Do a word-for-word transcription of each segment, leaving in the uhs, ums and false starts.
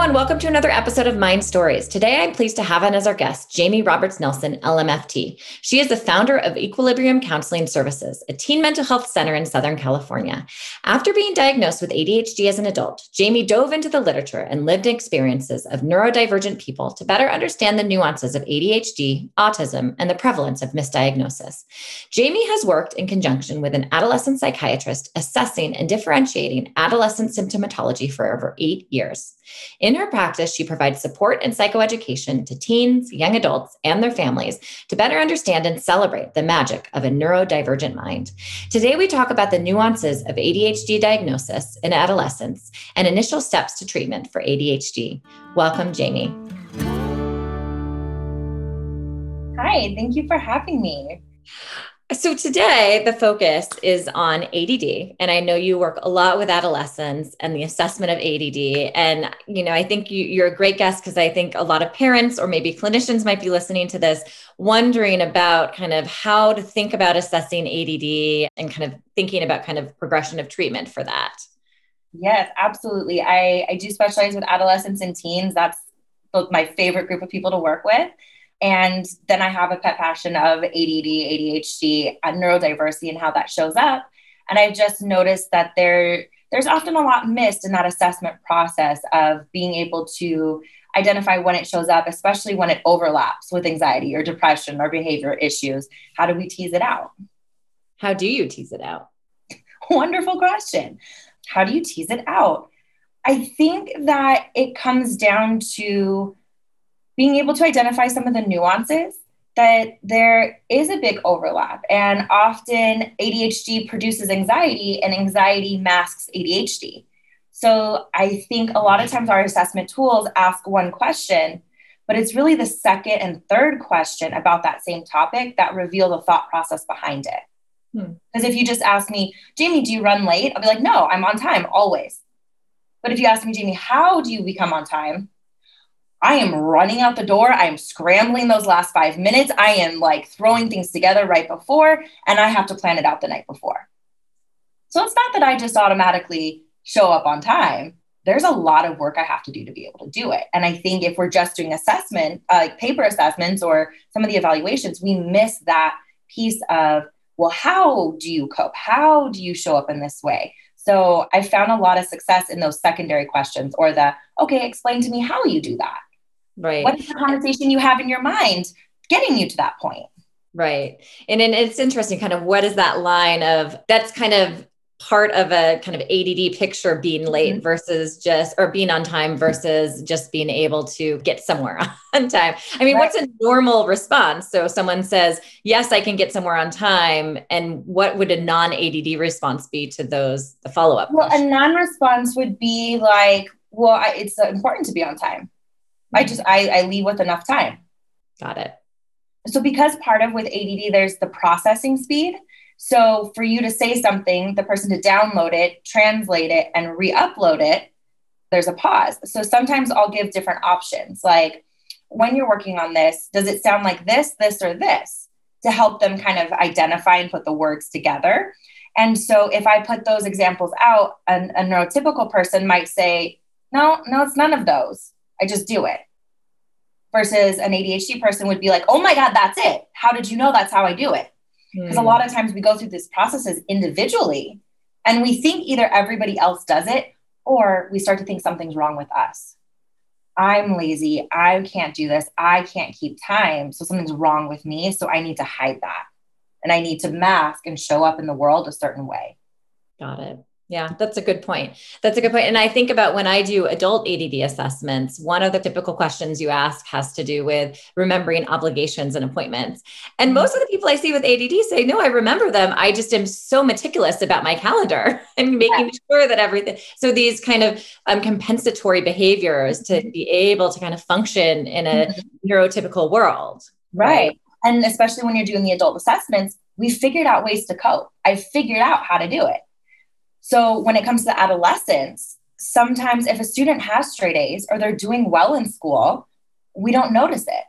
and welcome to another episode of Mind Stories. Today, I'm pleased to have on as our guest, Jamie Roberts Nelson, L M F T. She is the founder of Equilibrium Counseling Services, a teen mental health center in Southern California. After being diagnosed with A D H D as an adult, Jamie dove into the literature and lived experiences of neurodivergent people to better understand the nuances of A D H D, autism, and the prevalence of misdiagnosis. Jamie has worked in conjunction with an adolescent psychiatrist assessing and differentiating adolescent symptomatology for over eight years. In her practice, she provides support and psychoeducation to teens, young adults, and their families to better understand and celebrate the magic of a neurodivergent mind. Today, we talk about the nuances of A D H D diagnosis in adolescence and initial steps to treatment for A D H D. Welcome, Jamie. Hi, thank you for having me. So today, the focus is on A D D, and I know you work a lot with adolescents and the assessment of A D D, and you know, I think you, you're a great guest because I think a lot of parents or maybe clinicians might be listening to this, wondering about kind of how to think about assessing A D D and kind of thinking about kind of progression of treatment for that. Yes, absolutely. I, I do specialize with adolescents and teens. That's both my favorite group of people to work with. And then I have a pet passion of A D D, A D H D, and neurodiversity and how that shows up. And I've just noticed that there, there's often a lot missed in that assessment process of being able to identify when it shows up, especially when it overlaps with anxiety or depression or behavior issues. How do we tease it out? How do you tease it out? Wonderful question. How do you tease it out? I think that it comes down to being able to identify some of the nuances that there is a big overlap, and often A D H D produces anxiety and anxiety masks A D H D. So I think a lot of times our assessment tools ask one question, but it's really the second and third question about that same topic that reveal the thought process behind it. Because hmm. if you just ask me, Jamie, do you run late? I'll be like, no, I'm on time always. But if you ask me, Jamie, how do you become on time? I am running out the door. I am scrambling those last five minutes. I am like throwing things together right before, and I have to plan it out the night before. So it's not that I just automatically show up on time. There's a lot of work I have to do to be able to do it. And I think if we're just doing assessment, uh, like paper assessments or some of the evaluations, we miss that piece of, well, how do you cope? How do you show up in this way? So I found a lot of success in those secondary questions, or the, okay, explain to me how you do that. Right. What is the conversation you have in your mind getting you to that point? Right. And then it's interesting kind of what is that line of, that's kind of part of a kind of A D D picture, being late mm-hmm. versus just, or being on time versus just being able to get somewhere on time. I mean, right. What's a normal response? So if someone says, yes, I can get somewhere on time. And what would a non-A D D response be to those, the follow-up? Well, question? A non-response would be like, well, I, it's important to be on time. I just, I, I leave with enough time. Got it. So because part of with A D D, there's the processing speed. So for you to say something, the person to download it, translate it, and re-upload it, there's a pause. So sometimes I'll give different options. Like when you're working on this, does it sound like this, this, or this, to help them kind of identify and put the words together. And so if I put those examples out, an, a neurotypical person might say, no, no, it's none of those. I just do it. Versus an A D H D person would be like, oh my God, that's it. How did you know that's how I do it? Because mm. a lot of times we go through these processes individually and we think either everybody else does it or we start to think something's wrong with us. I'm lazy. I can't do this. I can't keep time. So something's wrong with me. So I need to hide that. And I need to mask and show up in the world a certain way. Got it. Yeah, that's a good point. That's a good point. And I think about when I do adult A D D assessments, one of the typical questions you ask has to do with remembering obligations and appointments. And most of the people I see with A D D say, no, I remember them. I just am so meticulous about my calendar and making yeah. sure that everything. So these kind of um, compensatory behaviors to be able to kind of function in a neurotypical world. Right. right. And especially when you're doing the adult assessments, we figured out ways to cope. I figured out how to do it. So when it comes to adolescence, sometimes if a student has straight A's or they're doing well in school, we don't notice it.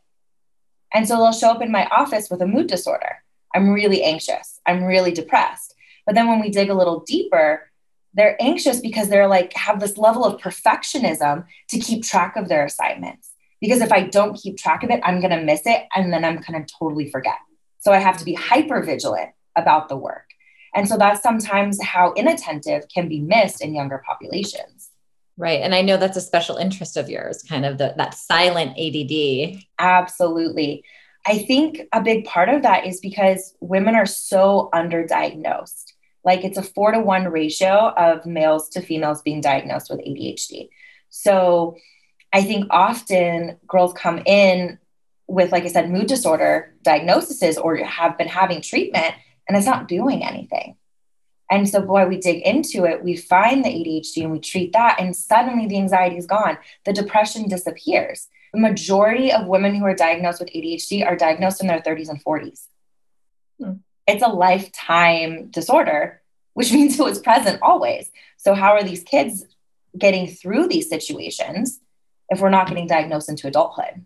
And so they'll show up in my office with a mood disorder. I'm really anxious. I'm really depressed. But then when we dig a little deeper, they're anxious because they're like, have this level of perfectionism to keep track of their assignments. Because if I don't keep track of it, I'm going to miss it. And then I'm going to totally forget. So I have to be hyper vigilant about the work. And so that's sometimes how inattentive can be missed in younger populations. Right. And I know that's a special interest of yours, kind of the, that silent A D D. Absolutely. I think a big part of that is because women are so underdiagnosed. Like it's a four to one ratio of males to females being diagnosed with A D H D. So I think often girls come in with, like I said, mood disorder diagnoses or have been having treatment and it's not doing anything. And so boy, we dig into it, we find the A D H D and we treat that and suddenly the anxiety is gone. The depression disappears. The majority of women who are diagnosed with A D H D are diagnosed in their thirties and forties. Hmm. It's a lifetime disorder, which means it was present always. So how are these kids getting through these situations if we're not getting diagnosed into adulthood?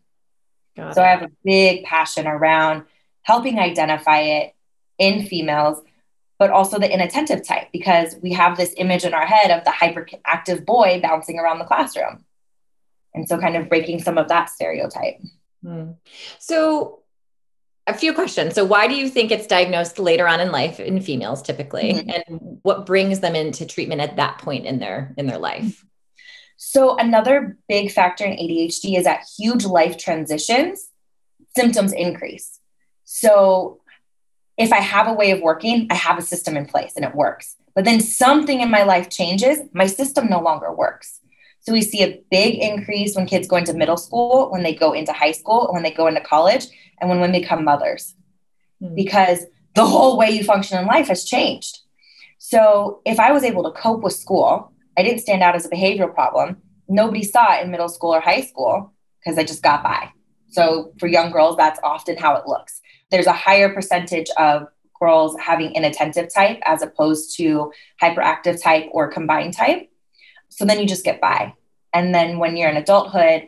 Got so it. I have a big passion around helping identify it in females, but also the inattentive type, because we have this image in our head of the hyperactive boy bouncing around the classroom. And so kind of breaking some of that stereotype. Hmm. So a few questions. So why do you think it's diagnosed later on in life in females typically? Mm-hmm. And what brings them into treatment at that point in their, in their life? So another big factor in A D H D is at huge life transitions, symptoms increase. So if I have a way of working, I have a system in place and it works, but then something in my life changes. My system no longer works. So we see a big increase when kids go into middle school, when they go into high school, when they go into college, and when women become mothers, mm-hmm. because the whole way you function in life has changed. So if I was able to cope with school, I didn't stand out as a behavioral problem. Nobody saw it in middle school or high school because I just got by. So for young girls, that's often how it looks. There's a higher percentage of girls having inattentive type as opposed to hyperactive type or combined type. So then you just get by. And then when you're in adulthood,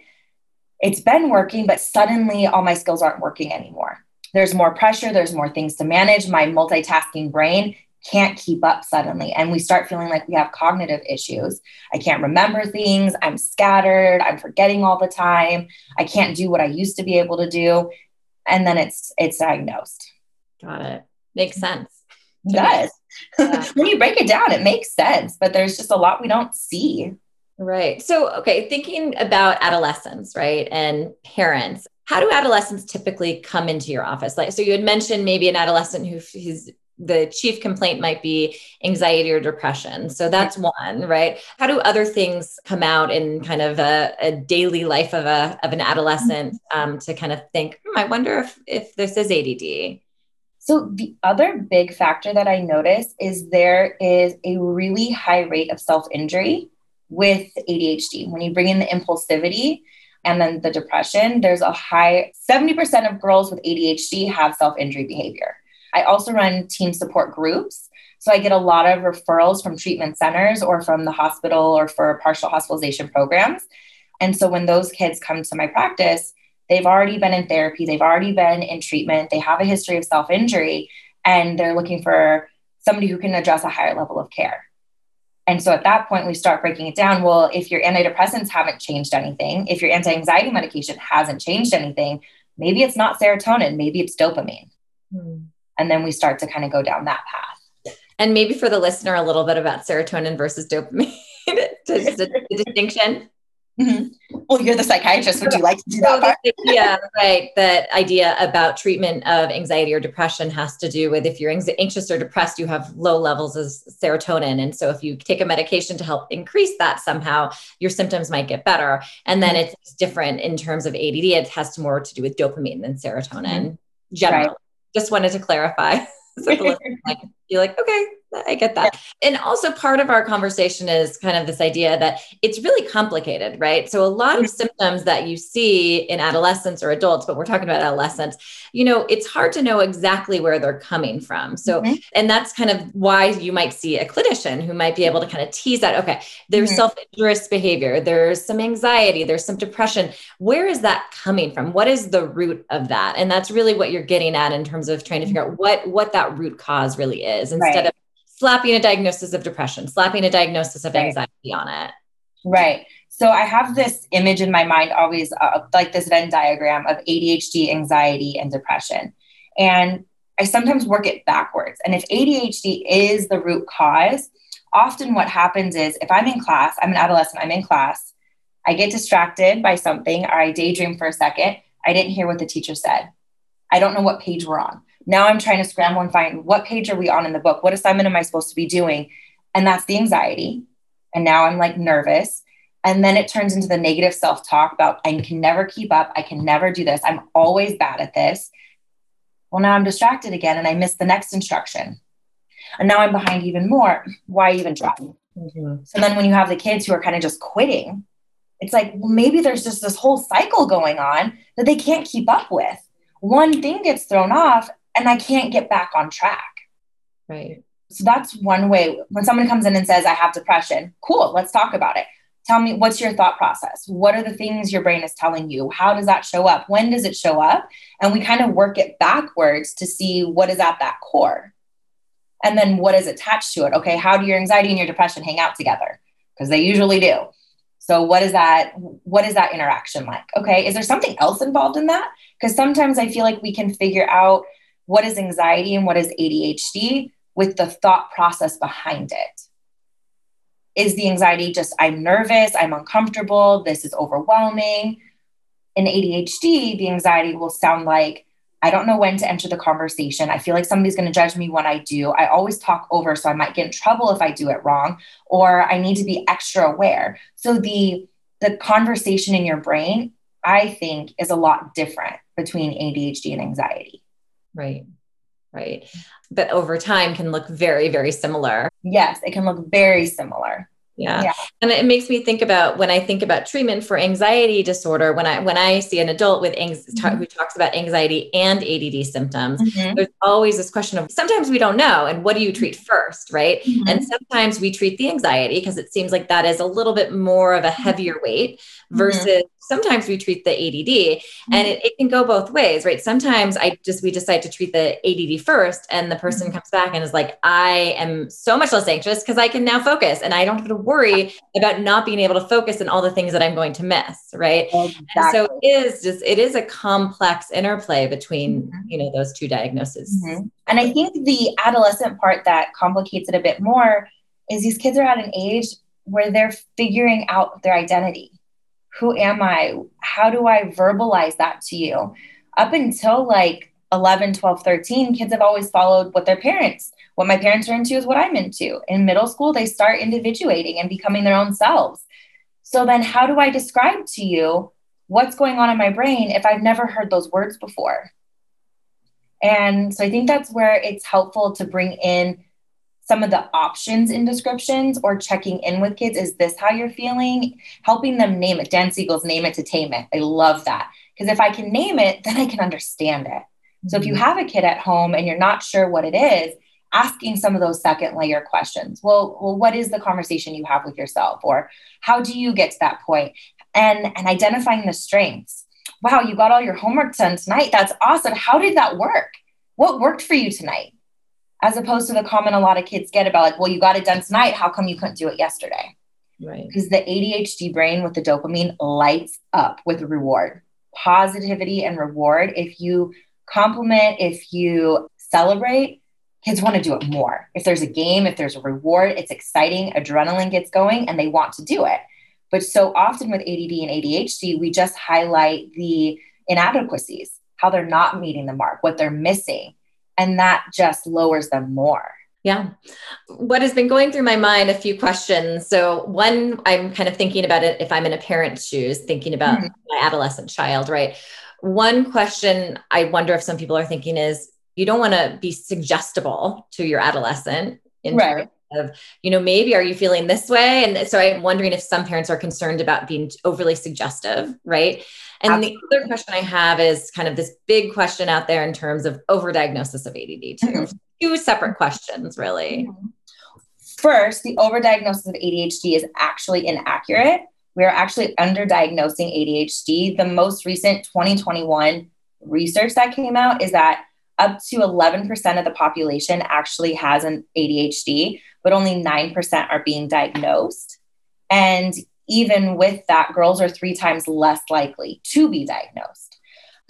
it's been working, but suddenly all my skills aren't working anymore. There's more pressure. There's more things to manage. My multitasking brain can't keep up suddenly. And we start feeling like we have cognitive issues. I can't remember things. I'm scattered. I'm forgetting all the time. I can't do what I used to be able to do. And then it's, it's diagnosed. Got it. Makes sense. It does. Yeah. When you break it down, it makes sense, but there's just a lot we don't see. Right. So, okay. Thinking about adolescents, right. And parents, how do adolescents typically come into your office? Like, so you had mentioned maybe an adolescent who his, the chief complaint might be anxiety or depression. So that's one, right? How do other things come out in kind of a, a daily life of a, of an adolescent um, to kind of think, hmm, I wonder if, if this is A D D. So the other big factor that I notice is there is a really high rate of self-injury with A D H D. When you bring in the impulsivity and then the depression, there's a high seventy percent of girls with A D H D have self-injury behavior. I also run team support groups. So I get a lot of referrals from treatment centers or from the hospital or for partial hospitalization programs. And so when those kids come to my practice, they've already been in therapy. They've already been in treatment. They have a history of self-injury and they're looking for somebody who can address a higher level of care. And so at that point, we start breaking it down. Well, if your antidepressants haven't changed anything, if your anti-anxiety medication hasn't changed anything, maybe it's not serotonin, maybe it's dopamine. Hmm. And then we start to kind of go down that path. And maybe for the listener, a little bit about serotonin versus dopamine, the distinction. Mm-hmm. Well, you're the psychiatrist. Would you like to do that part? Yeah, right. That idea about treatment of anxiety or depression has to do with if you're anxious or depressed, you have low levels of serotonin. And so if you take a medication to help increase that somehow, your symptoms might get better. And then it's different in terms of A D D. It has more to do with dopamine than serotonin. Mm-hmm. Generally. Right. Just wanted to clarify. So you're like, okay, I get that. Yeah. And also part of our conversation is kind of this idea that it's really complicated, right? So a lot of symptoms that you see in adolescents or adults, but we're talking about adolescents, you know, it's hard to know exactly where they're coming from. So, mm-hmm. and that's kind of why you might see a clinician who might be able to kind of tease out, okay, there's mm-hmm. self-injurious behavior, there's some anxiety, there's some depression. Where is that coming from? What is the root of that? And that's really what you're getting at in terms of trying to figure out what, what that root cause really is, instead right. of slapping a diagnosis of depression, slapping a diagnosis of anxiety right. on it. Right. So I have this image in my mind always, uh, like this Venn diagram of A D H D, anxiety, and depression. And I sometimes work it backwards. And if A D H D is the root cause, often what happens is if I'm in class, I'm an adolescent, I'm in class, I get distracted by something, or I daydream for a second. I didn't hear what the teacher said. I don't know what page we're on. Now I'm trying to scramble and find what page are we on in the book? What assignment am I supposed to be doing? And that's the anxiety. And now I'm like nervous. And then it turns into the negative self-talk about I can never keep up. I can never do this. I'm always bad at this. Well, now I'm distracted again and I missed the next instruction. And now I'm behind even more. Why even try? Mm-hmm. So then when you have the kids who are kind of just quitting, it's like, well, maybe there's just this whole cycle going on that they can't keep up with. One thing gets thrown off and I can't get back on track. Right. So that's one way. When someone comes in and says, I have depression, cool, let's talk about it. Tell me, what's your thought process? What are the things your brain is telling you? How does that show up? When does it show up? And we kind of work it backwards to see what is at that core. And then what is attached to it? Okay, how do your anxiety and your depression hang out together? Because they usually do. So what is that? What is that interaction like? Okay, is there something else involved in that? Because sometimes I feel like we can figure out what is anxiety and what is A D H D with the thought process behind it. Is the anxiety just, I'm nervous, I'm uncomfortable, this is overwhelming? In A D H D, the anxiety will sound like, I don't know when to enter the conversation. I feel like somebody's going to judge me when I do. I always talk over, so I might get in trouble if I do it wrong, or I need to be extra aware. So the, the conversation in your brain, I think, is a lot different between A D H D and anxiety. Right. Right. But over time can look very, very similar. Yes. It can look very similar. Yeah. yeah. And it makes me think about when I think about treatment for anxiety disorder, when I, when I see an adult with ang- mm-hmm. who talks about anxiety and A D D symptoms, mm-hmm. there's always this question of sometimes we don't know. And what do you treat first? Right. Mm-hmm. And sometimes we treat the anxiety because it seems like that is a little bit more of a heavier weight versus mm-hmm. sometimes we treat the A D D mm-hmm. and it, it can go both ways, right? Sometimes I just, we decide to treat the A D D first and the person mm-hmm. comes back and is like, I am so much less anxious because I can now focus and I don't have to worry about not being able to focus on all the things that I'm going to miss. Right. Exactly. And so it is just, it is a complex interplay between, mm-hmm. you know, those two diagnoses. Mm-hmm. And I think the adolescent part that complicates it a bit more is these kids are at an age where they're figuring out their identity. Who am I? How do I verbalize that to you? Up until like eleven, twelve, thirteen, kids have always followed what their parents, what my parents are into is what I'm into. In middle school, they start individuating and becoming their own selves. So then how do I describe to you what's going on in my brain if I've never heard those words before? And so I think that's where it's helpful to bring in some of the options in descriptions or checking in with kids. Is this how you're feeling? Helping them name it. Dan Siegel's name it to tame it. I love that. Because if I can name it, then I can understand it. Mm-hmm. So if you have a kid at home and you're not sure what it is, asking some of those second layer questions. Well, well, what is the conversation you have with yourself? Or how do you get to that point? And, and identifying the strengths. Wow, you got all your homework done tonight. That's awesome. How did that work? What worked for you tonight? As opposed to the comment a lot of kids get about like, well, you got it done tonight. How come you couldn't do it yesterday? Right. Because the A D H D brain with the dopamine lights up with reward, positivity and reward. If you compliment, if you celebrate, kids want to do it more. If there's a game, if there's a reward, it's exciting. Adrenaline gets going and they want to do it. But so often with A D D and A D H D, we just highlight the inadequacies, how they're not meeting the mark, what they're missing. And that just lowers them more. Yeah. What has been going through my mind, a few questions. So one, I'm kind of thinking about it. If I'm in a parent's shoes, thinking about mm-hmm. my adolescent child, right? One question I wonder if some people are thinking is you don't want to be suggestible to your adolescent in right. terms of, you know, maybe are you feeling this way? And so I'm wondering if some parents are concerned about being overly suggestive, right? And Absolutely. The other question I have is kind of this big question out there in terms of overdiagnosis of A D D too. Mm-hmm. Two separate questions, really. Mm-hmm. First, the overdiagnosis of A D H D is actually inaccurate. We are actually underdiagnosing A D H D. The most recent twenty twenty-one research that came out is that up to eleven percent of the population actually has an A D H D, but only nine percent are being diagnosed. And even with that, girls are three times less likely to be diagnosed.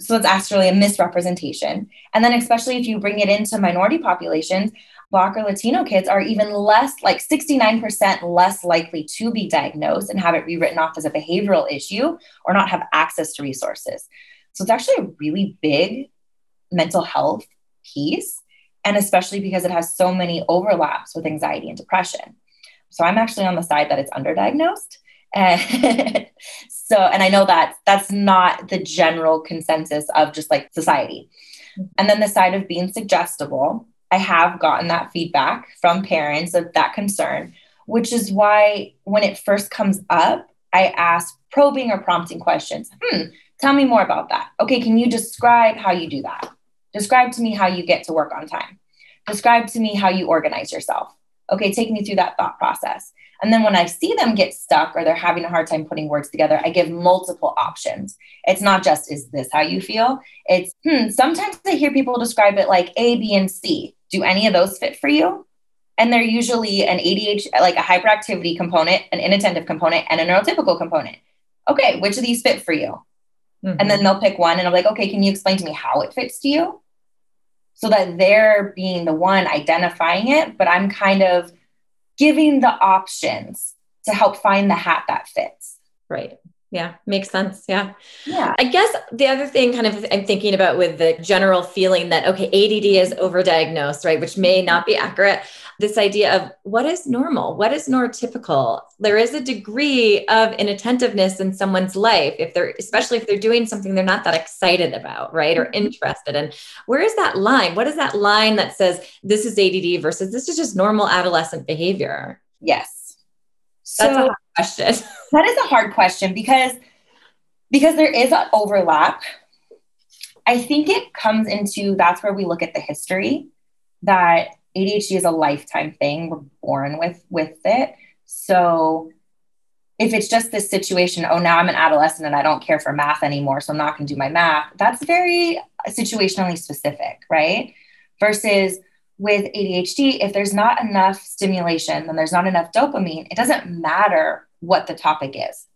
So it's actually a misrepresentation. And then especially if you bring it into minority populations, Black or Latino kids are even less, like sixty-nine percent less likely to be diagnosed and have it rewritten off as a behavioral issue or not have access to resources. So it's actually a really big mental health piece, and especially because it has so many overlaps with anxiety and depression. So I'm actually on the side that it's underdiagnosed. And so, and I know that that's not the general consensus of just like society. And then the side of being suggestible, I have gotten that feedback from parents of that concern, which is why when it first comes up, I ask probing or prompting questions. Hmm, tell me more about that. Okay, can you describe how you do that? Describe to me how you get to work on time. Describe to me how you organize yourself. Okay, take me through that thought process. And then when I see them get stuck or they're having a hard time putting words together, I give multiple options. It's not just, is this how you feel? It's, hmm, sometimes I hear people describe it like A, B, and C. Do any of those fit for you? And they're usually an A D H D, like a hyperactivity component, an inattentive component, and a neurotypical component. Okay, which of these fit for you? Mm-hmm. And then they'll pick one and I'm like, okay, can you explain to me how it fits to you? So that they're being the one identifying it, but I'm kind of giving the options to help find the hat that fits. Right. Yeah. Makes sense. Yeah. Yeah. I guess the other thing kind of I'm thinking about with the general feeling that, okay, A D D is overdiagnosed, right? Which may not be accurate. This idea of what is normal, what is neurotypical? There is a degree of inattentiveness in someone's life. If they're, especially if they're doing something they're not that excited about, right? Or interested in. Where is that line? What is that line that says this is A D D versus this is just normal adolescent behavior? Yes. That's so, a hard question. That is a hard question because, because there is an overlap. I think it comes into, that's where we look at the history, that A D H D is a lifetime thing. We're born with, with it. So if it's just this situation, oh, now I'm an adolescent and I don't care for math anymore, so I'm not going to do my math. That's very situationally specific, right? Versus with A D H D, if there's not enough stimulation, then there's not enough dopamine. It doesn't matter what the topic is.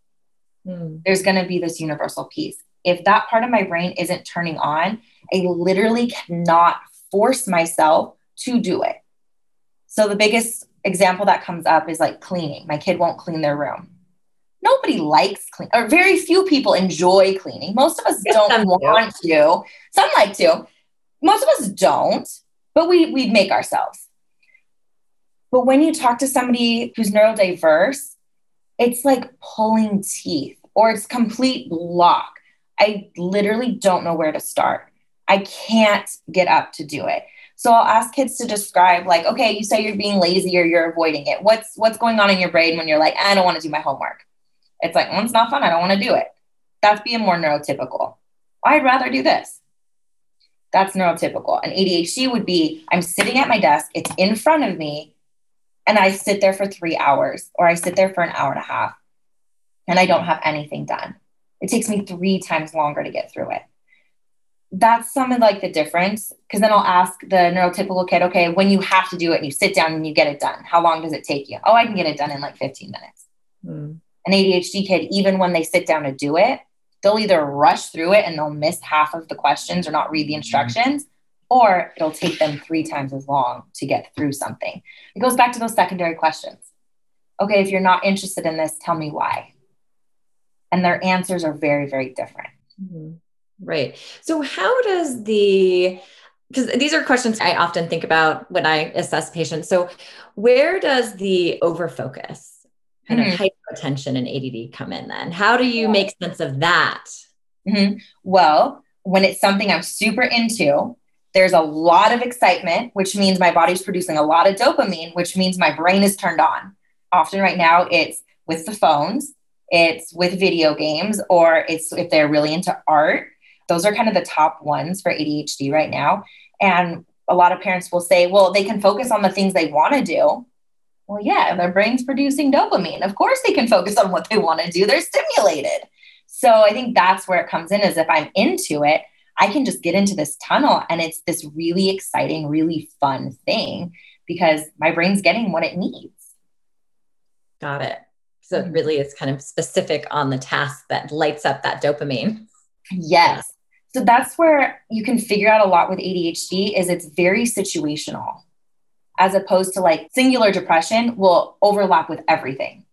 Mm. There's going to be this universal piece. If that part of my brain isn't turning on, I literally cannot force myself to do it. So the biggest example that comes up is like cleaning. My kid won't clean their room. Nobody likes clean, or very few people enjoy cleaning. Most of us yes, don't some want do. to. Some like to. Most of us don't. But we, we'd make ourselves. But when you talk to somebody who's neurodiverse, it's like pulling teeth or it's complete block. I literally don't know where to start. I can't get up to do it. So I'll ask kids to describe like, okay, you say you're being lazy or you're avoiding it. What's, what's going on in your brain when you're like, I don't want to do my homework. It's like, well, it's not fun. I don't want to do it. That's being more neurotypical. I'd rather do this. That's neurotypical. And A D H D would be, I'm sitting at my desk, it's in front of me, and I sit there for three hours, or I sit there for an hour and a half, and I don't have anything done. It takes me three times longer to get through it. That's some of like the difference, because then I'll ask the neurotypical kid, okay, when you have to do it and you sit down and you get it done, how long does it take you? Oh, I can get it done in like fifteen minutes. Mm. An A D H D kid, even when they sit down to do it, they'll either rush through it and they'll miss half of the questions or not read the instructions, or it'll take them three times as long to get through something. It goes back to those secondary questions. Okay, if you're not interested in this, tell me why. And their answers are very, very different. Mm-hmm. Right. So how does the, because these are questions I often think about when I assess patients. So where does the overfocus kind of mm-hmm. hypertension and A D D come in then? How do you make sense of that? Mm-hmm. Well, when it's something I'm super into There's a lot of excitement, which means my body's producing a lot of dopamine, which means my brain is turned on. Often right now it's with the phones, it's with video games, or it's if they're really into art. Those are kind of the top ones for A D H D right now. And a lot of parents will say, well, they can focus on the things they want to do. Well, yeah, their brain's producing dopamine. Of course they can focus on what they want to do. They're stimulated. So I think that's where it comes in, is if I'm into it, I can just get into this tunnel and it's this really exciting, really fun thing because my brain's getting what it needs. Got it. So it really is kind of specific on the task that lights up that dopamine. Yes. So that's where you can figure out a lot with A D H D is it's very situational, as opposed to like singular depression will overlap with everything.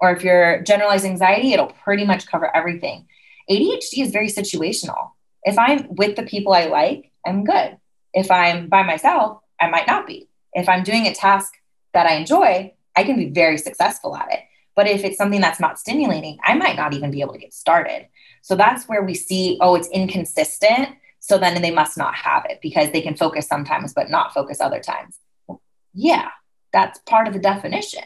Or if you're generalized anxiety, it'll pretty much cover everything. A D H D is very situational. If I'm with the people I like, I'm good. If I'm by myself, I might not be. If I'm doing a task that I enjoy, I can be very successful at it. But if it's something that's not stimulating, I might not even be able to get started. So that's where we see, oh, it's inconsistent. So then they must not have it because they can focus sometimes, but not focus other times. Yeah, that's part of the definition,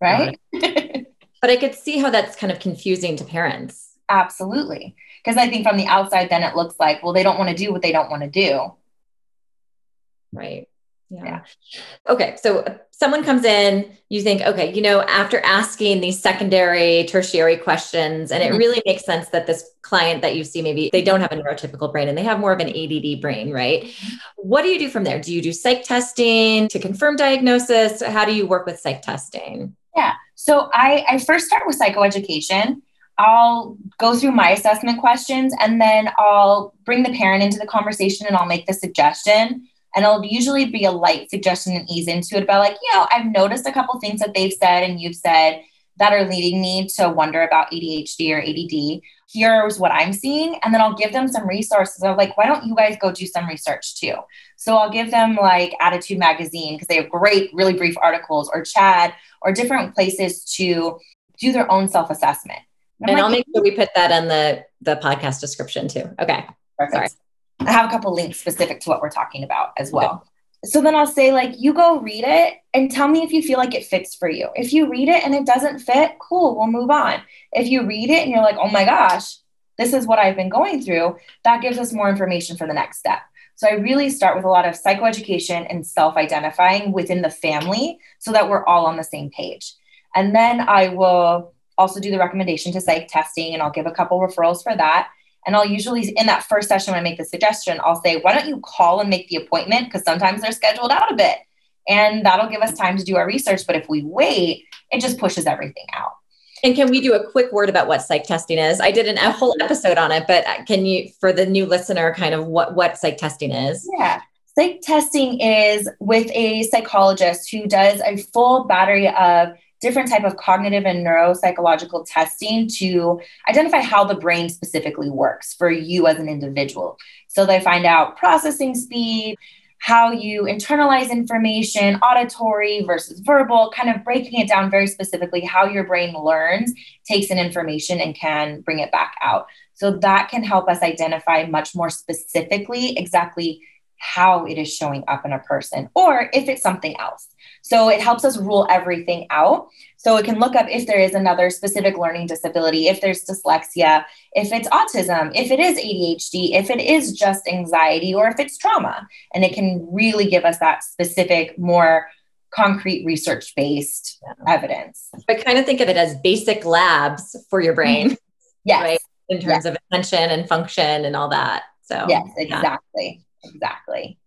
right? Right. But I could see how that's kind of confusing to parents. Absolutely. Because I think from the outside, then it looks like, well, they don't want to do what they don't want to do. Right. Yeah. yeah. Okay. So someone comes in, you think, okay, you know, after asking these secondary, tertiary questions, and it really makes sense that this client that you see, maybe they don't have a neurotypical brain and they have more of an A D D brain, right? What do you do from there? Do you do psych testing to confirm diagnosis? How do you work with psych testing? Yeah. So I, I first start with psychoeducation. I'll go through my assessment questions and then I'll bring the parent into the conversation and I'll make the suggestion. And it'll usually be a light suggestion and ease into it by like, you know, I've noticed a couple things that they've said and you've said that are leading me to wonder about A D H D or A D D. Here's what I'm seeing. And then I'll give them some resources. I'm like, why don't you guys go do some research too? So I'll give them like Attitude Magazine because they have great, really brief articles, or Chad, or different places to do their own self-assessment. And, and like, I'll make sure we put that on the, the podcast description too. Okay. Perfect. Sorry. I have a couple links specific to what we're talking about as well. So then I'll say like, you go read it and tell me if you feel like it fits for you. If you read it and it doesn't fit, cool, we'll move on. If you read it and you're like, oh my gosh, this is what I've been going through, that gives us more information for the next step. So I really start with a lot of psychoeducation and self-identifying within the family so that we're all on the same page. And then I will also do the recommendation to psych testing and I'll give a couple referrals for that. And I'll usually, in that first session, when I make the suggestion, I'll say, why don't you call and make the appointment? Because sometimes they're scheduled out a bit and that'll give us time to do our research. But if we wait, it just pushes everything out. And can we do a quick word about what psych testing is? I did an, a whole episode on it, but can you, for the new listener, kind of what, what psych testing is? Yeah. Psych testing is with a psychologist who does a full battery of different type of cognitive and neuropsychological testing to identify how the brain specifically works for you as an individual. So they find out processing speed, how you internalize information, auditory versus verbal, kind of breaking it down very specifically, how your brain learns, takes in information and can bring it back out. So that can help us identify much more specifically exactly how it is showing up in a person or if it's something else. So it helps us rule everything out. So it can look up if there is another specific learning disability, if there's dyslexia, if it's autism, if it is A D H D, if it is just anxiety, or if it's trauma. And it can really give us that specific, more concrete research-based yeah. evidence. I kind of think of it as basic labs for your brain. Yes. Right? In terms yes. of attention and function and all that. So yes, exactly. Yeah. Exactly.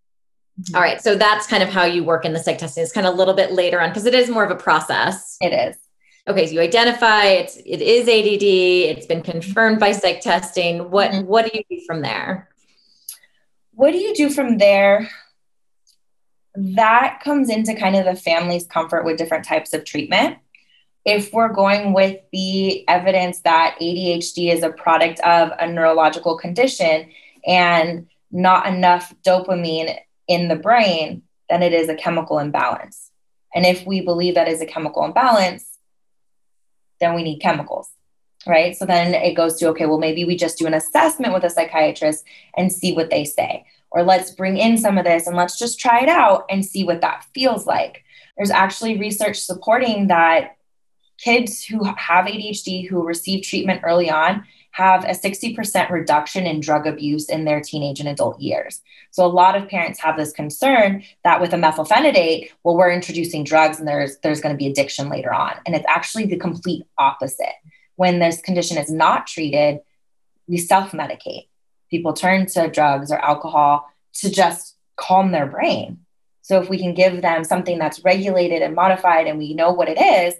All right. So that's kind of how you work in the psych testing. It's kind of a little bit later on because it is more of a process. It is. Okay. So you identify it's, it is A D D. It's been confirmed by psych testing. What, mm-hmm. what do you do from there? What do you do from there? That comes into kind of the family's comfort with different types of treatment. If we're going with the evidence that A D H D is a product of a neurological condition and not enough dopamine in the brain, then it is a chemical imbalance. And if we believe that is a chemical imbalance, then we need chemicals, right? So then it goes to, okay, well, maybe we just do an assessment with a psychiatrist and see what they say. or let's bring in some of this and let's just try it out and see what that feels like. There's actually research supporting that kids who have A D H D who receive treatment early on have a sixty percent reduction in drug abuse in their teenage and adult years. So a lot of parents have this concern that with a methylphenidate, well, we're introducing drugs and there's, there's going to be addiction later on. And it's actually the complete opposite. When this condition is not treated, we self-medicate. People turn to drugs or alcohol to just calm their brain. So if we can give them something that's regulated and modified and we know what it is,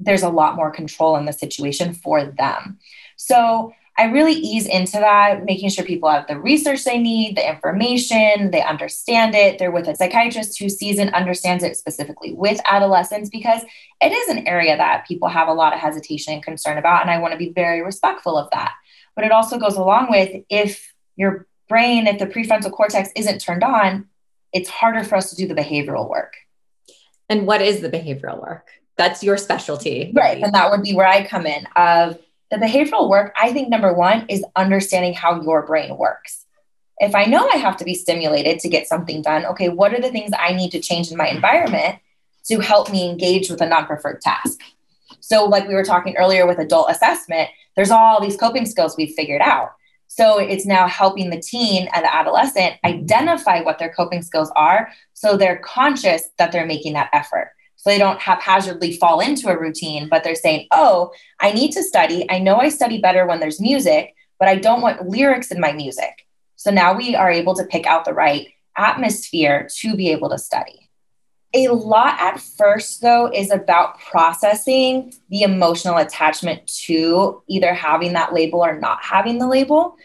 there's a lot more control in the situation for them. So I really ease into that, making sure people have the research they need, the information, they understand it. They're with a psychiatrist who sees and understands it specifically with adolescents, because it is an area that people have a lot of hesitation and concern about. And I want to be very respectful of that. But it also goes along with, if your brain, if the prefrontal cortex isn't turned on, it's harder for us to do the behavioral work. And what is the behavioral work? That's your specialty. Right. And that would be where I come in. Of the behavioral work, I think number one is understanding how your brain works. If I know I have to be stimulated to get something done, okay, what are the things I need to change in my environment to help me engage with a non-preferred task? So like we were talking earlier with adult assessment, there's all these coping skills we've figured out. So it's now helping the teen and the adolescent identify what their coping skills are, so they're conscious that they're making that effort. So they don't haphazardly fall into a routine, but they're saying, oh, I need to study. I know I study better when there's music, but I don't want lyrics in my music. So now we are able to pick out the right atmosphere to be able to study. A lot at first, though, is about processing the emotional attachment to either having that label or not having the label.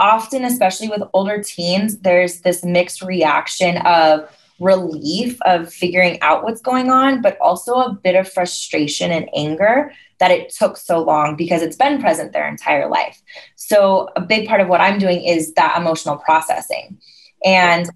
Often, especially with older teens, there's this mixed reaction of relief of figuring out what's going on, but also a bit of frustration and anger that it took so long because it's been present their entire life. So a big part of what I'm doing is that emotional processing. And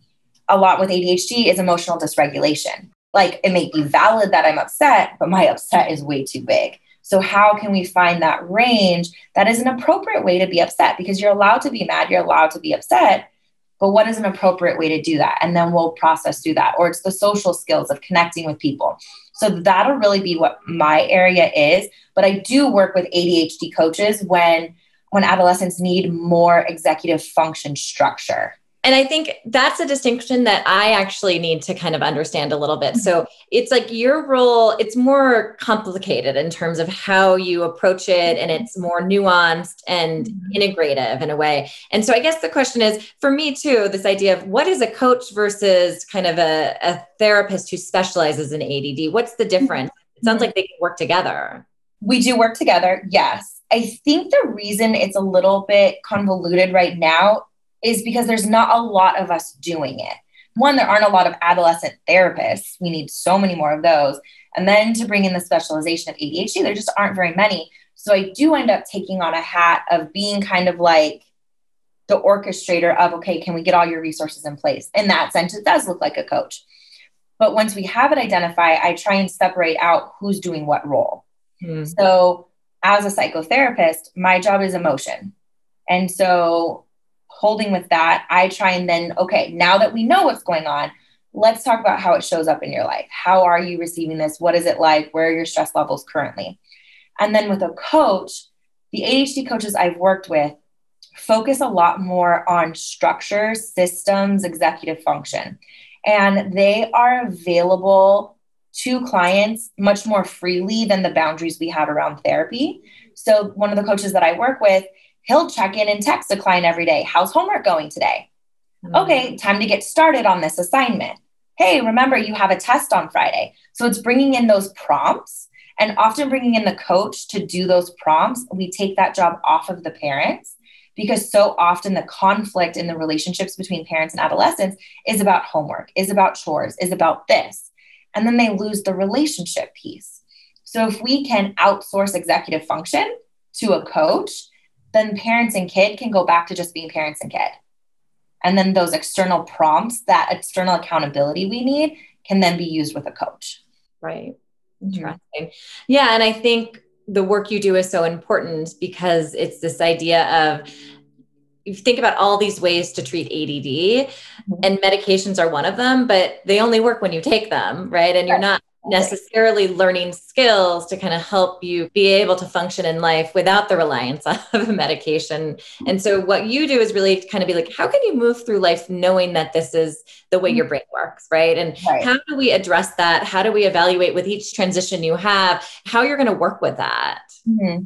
a lot with A D H D is emotional dysregulation. Like, it may be valid that I'm upset, but my upset is way too big. So how can we find that range that is an appropriate way to be upset? Because you're allowed to be mad, you're allowed to be upset, but what is an appropriate way to do that? And then we'll process through that. Or it's the social skills of connecting with people. So that'll really be what my area is. But I do work with A D H D coaches when, when adolescents need more executive function structure. And I think that's a distinction that I actually need to kind of understand a little bit. So it's like your role, it's more complicated in terms of how you approach it, and it's more nuanced and integrative in a way. And so I guess the question is, for me too, this idea of what is a coach versus kind of a, a therapist who specializes in A D D? What's the difference? It sounds like they can work together. We do work together, yes. I think the reason it's a little bit convoluted right now is because there's not a lot of us doing it. One, there aren't a lot of adolescent therapists. We need so many more of those. And then to bring in the specialization of A D H D, there just aren't very many. So I do end up taking on a hat of being kind of like the orchestrator of, okay, can we get all your resources in place? In that sense, it does look like a coach. But once we have it identified, I try and separate out who's doing what role. Mm-hmm. So as a psychotherapist, my job is emotion. And so holding with that, I try and then, okay, now that we know what's going on, let's talk about how it shows up in your life. How are you receiving this? What is it like? Where are your stress levels currently? And then with a coach, the A D H D coaches I've worked with focus a lot more on structure, systems, executive function. And they are available to clients much more freely than the boundaries we have around therapy. So one of the coaches that I work with, he'll check in and text a client every day. How's homework going today? Okay, time to get started on this assignment. Hey, remember you have a test on Friday. So it's bringing in those prompts, and often bringing in the coach to do those prompts. We take that job off of the parents, because so often the conflict in the relationships between parents and adolescents is about homework, is about chores, is about this. And then they lose the relationship piece. So if we can outsource executive function to a coach, then parents and kid can go back to just being parents and kid. And then those external prompts, that external accountability we need, can then be used with a coach. Right. Interesting. Mm-hmm. Yeah. And I think the work you do is so important, because it's this idea of you think about all these ways to treat A D D, mm-hmm. and medications are one of them, but they only work when you take them, right? And you're not necessarily learning skills to kind of help you be able to function in life without the reliance of a medication. And so what you do is really kind of be like, how can you move through life knowing that this is the way your brain works, right? And right. how do we address that? How do we evaluate with each transition you have, how you're going to work with that? Mm-hmm.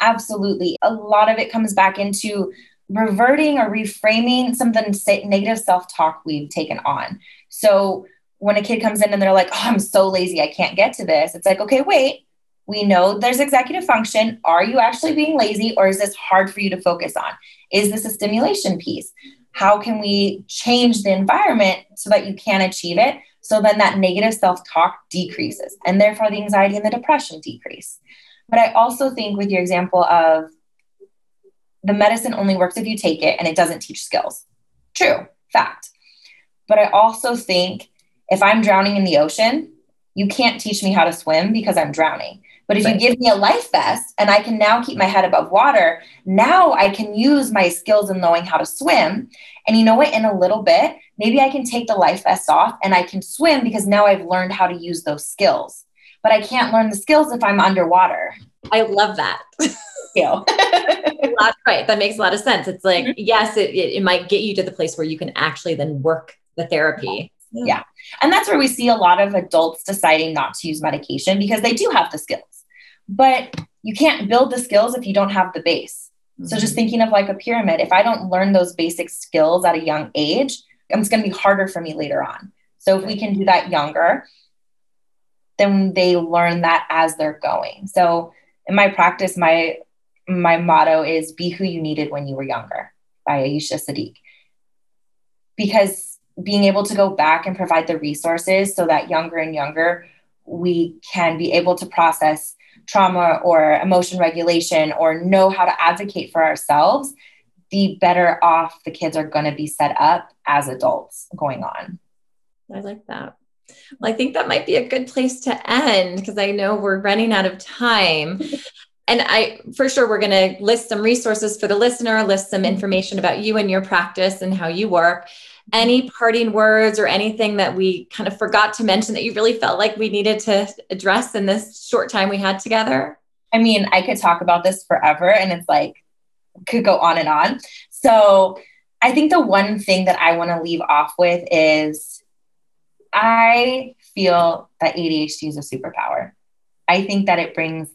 Absolutely. A lot of it comes back into reverting or reframing some of the negative self-talk we've taken on. So when a kid comes in and they're like, oh, I'm so lazy, I can't get to this. It's like, okay, wait, we know there's executive function. Are you actually being lazy, or is this hard for you to focus on? Is this a stimulation piece? How can we change the environment so that you can achieve it? So then that negative self-talk decreases, and therefore the anxiety and the depression decrease. But I also think with your example of the medicine only works if you take it, and it doesn't teach skills. True, fact. But I also think if I'm drowning in the ocean, you can't teach me how to swim because I'm drowning. But if right. you give me a life vest and I can now keep my head above water, now I can use my skills in knowing how to swim. And you know what? In a little bit, maybe I can take the life vest off and I can swim because now I've learned how to use those skills. But I can't learn the skills if I'm underwater. I love that. You. Right. That makes a lot of sense. It's like, mm-hmm. yes, it, it, it might get you to the place where you can actually then work the therapy. Yeah. yeah. And that's where we see a lot of adults deciding not to use medication because they do have the skills, but you can't build the skills if you don't have the base. Mm-hmm. So just thinking of like a pyramid, if I don't learn those basic skills at a young age, it's going to be harder for me later on. So if we can do that younger, then they learn that as they're going. So in my practice, my, my motto is be who you needed when you were younger by Aisha Sadiq, because being able to go back and provide the resources so that younger and younger, we can be able to process trauma or emotion regulation or know how to advocate for ourselves, the better off the kids are going to be set up as adults going on. I like that. Well, I think that might be a good place to end because I know we're running out of time. And I, for sure, we're going to list some resources for the listener, list some information about you and your practice and how you work. Any parting words or anything that we kind of forgot to mention that you really felt like we needed to address in this short time we had together? I mean, I could talk about this forever and it's like, could go on and on. So I think the one thing that I want to leave off with is I feel that A D H D is a superpower. I think that it brings,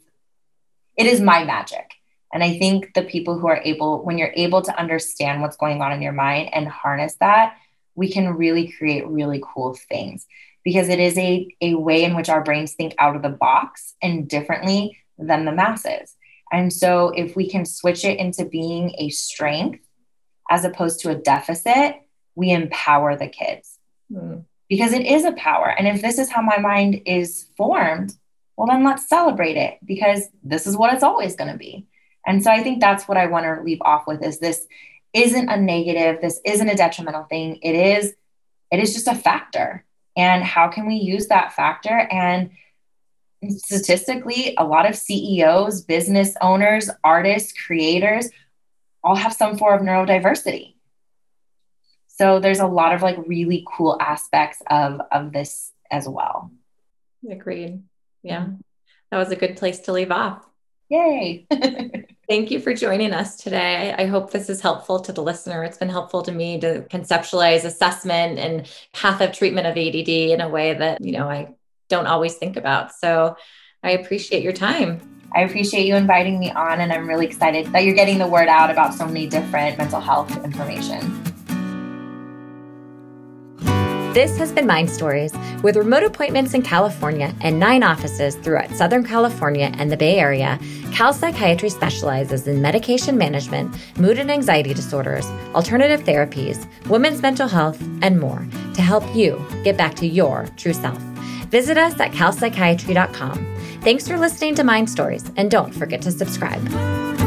it is my magic. And I think the people who are able, when you're able to understand what's going on in your mind and harness that, we can really create really cool things because it is a, a way in which our brains think out of the box and differently than the masses. And so if we can switch it into being a strength as opposed to a deficit, we empower the kids. Mm. Because it is a power. And if this is how my mind is formed, well, then let's celebrate it because this is what it's always going to be. And so I think that's what I want to leave off with is this isn't a negative. This isn't a detrimental thing. It is, it is just a factor. And how can we use that factor? And statistically, a lot of C E Os, business owners, artists, creators, all have some form of neurodiversity. So there's a lot of like really cool aspects of, of this as well. Agreed. Yeah. That was a good place to leave off. Yay. Thank you for joining us today. I hope this is helpful to the listener. It's been helpful to me to conceptualize assessment and path of treatment of A D D in a way that, you know, I don't always think about. So I appreciate your time. I appreciate you inviting me on, and I'm really excited that you're getting the word out about so many different mental health information. This has been Mind Stories, with remote appointments in California and nine offices throughout Southern California and the Bay Area. Cal Psychiatry specializes in medication management, mood and anxiety disorders, alternative therapies, women's mental health, and more to help you get back to your true self. Visit us at cal psychiatry dot com. Thanks for listening to Mind Stories, and don't forget to subscribe.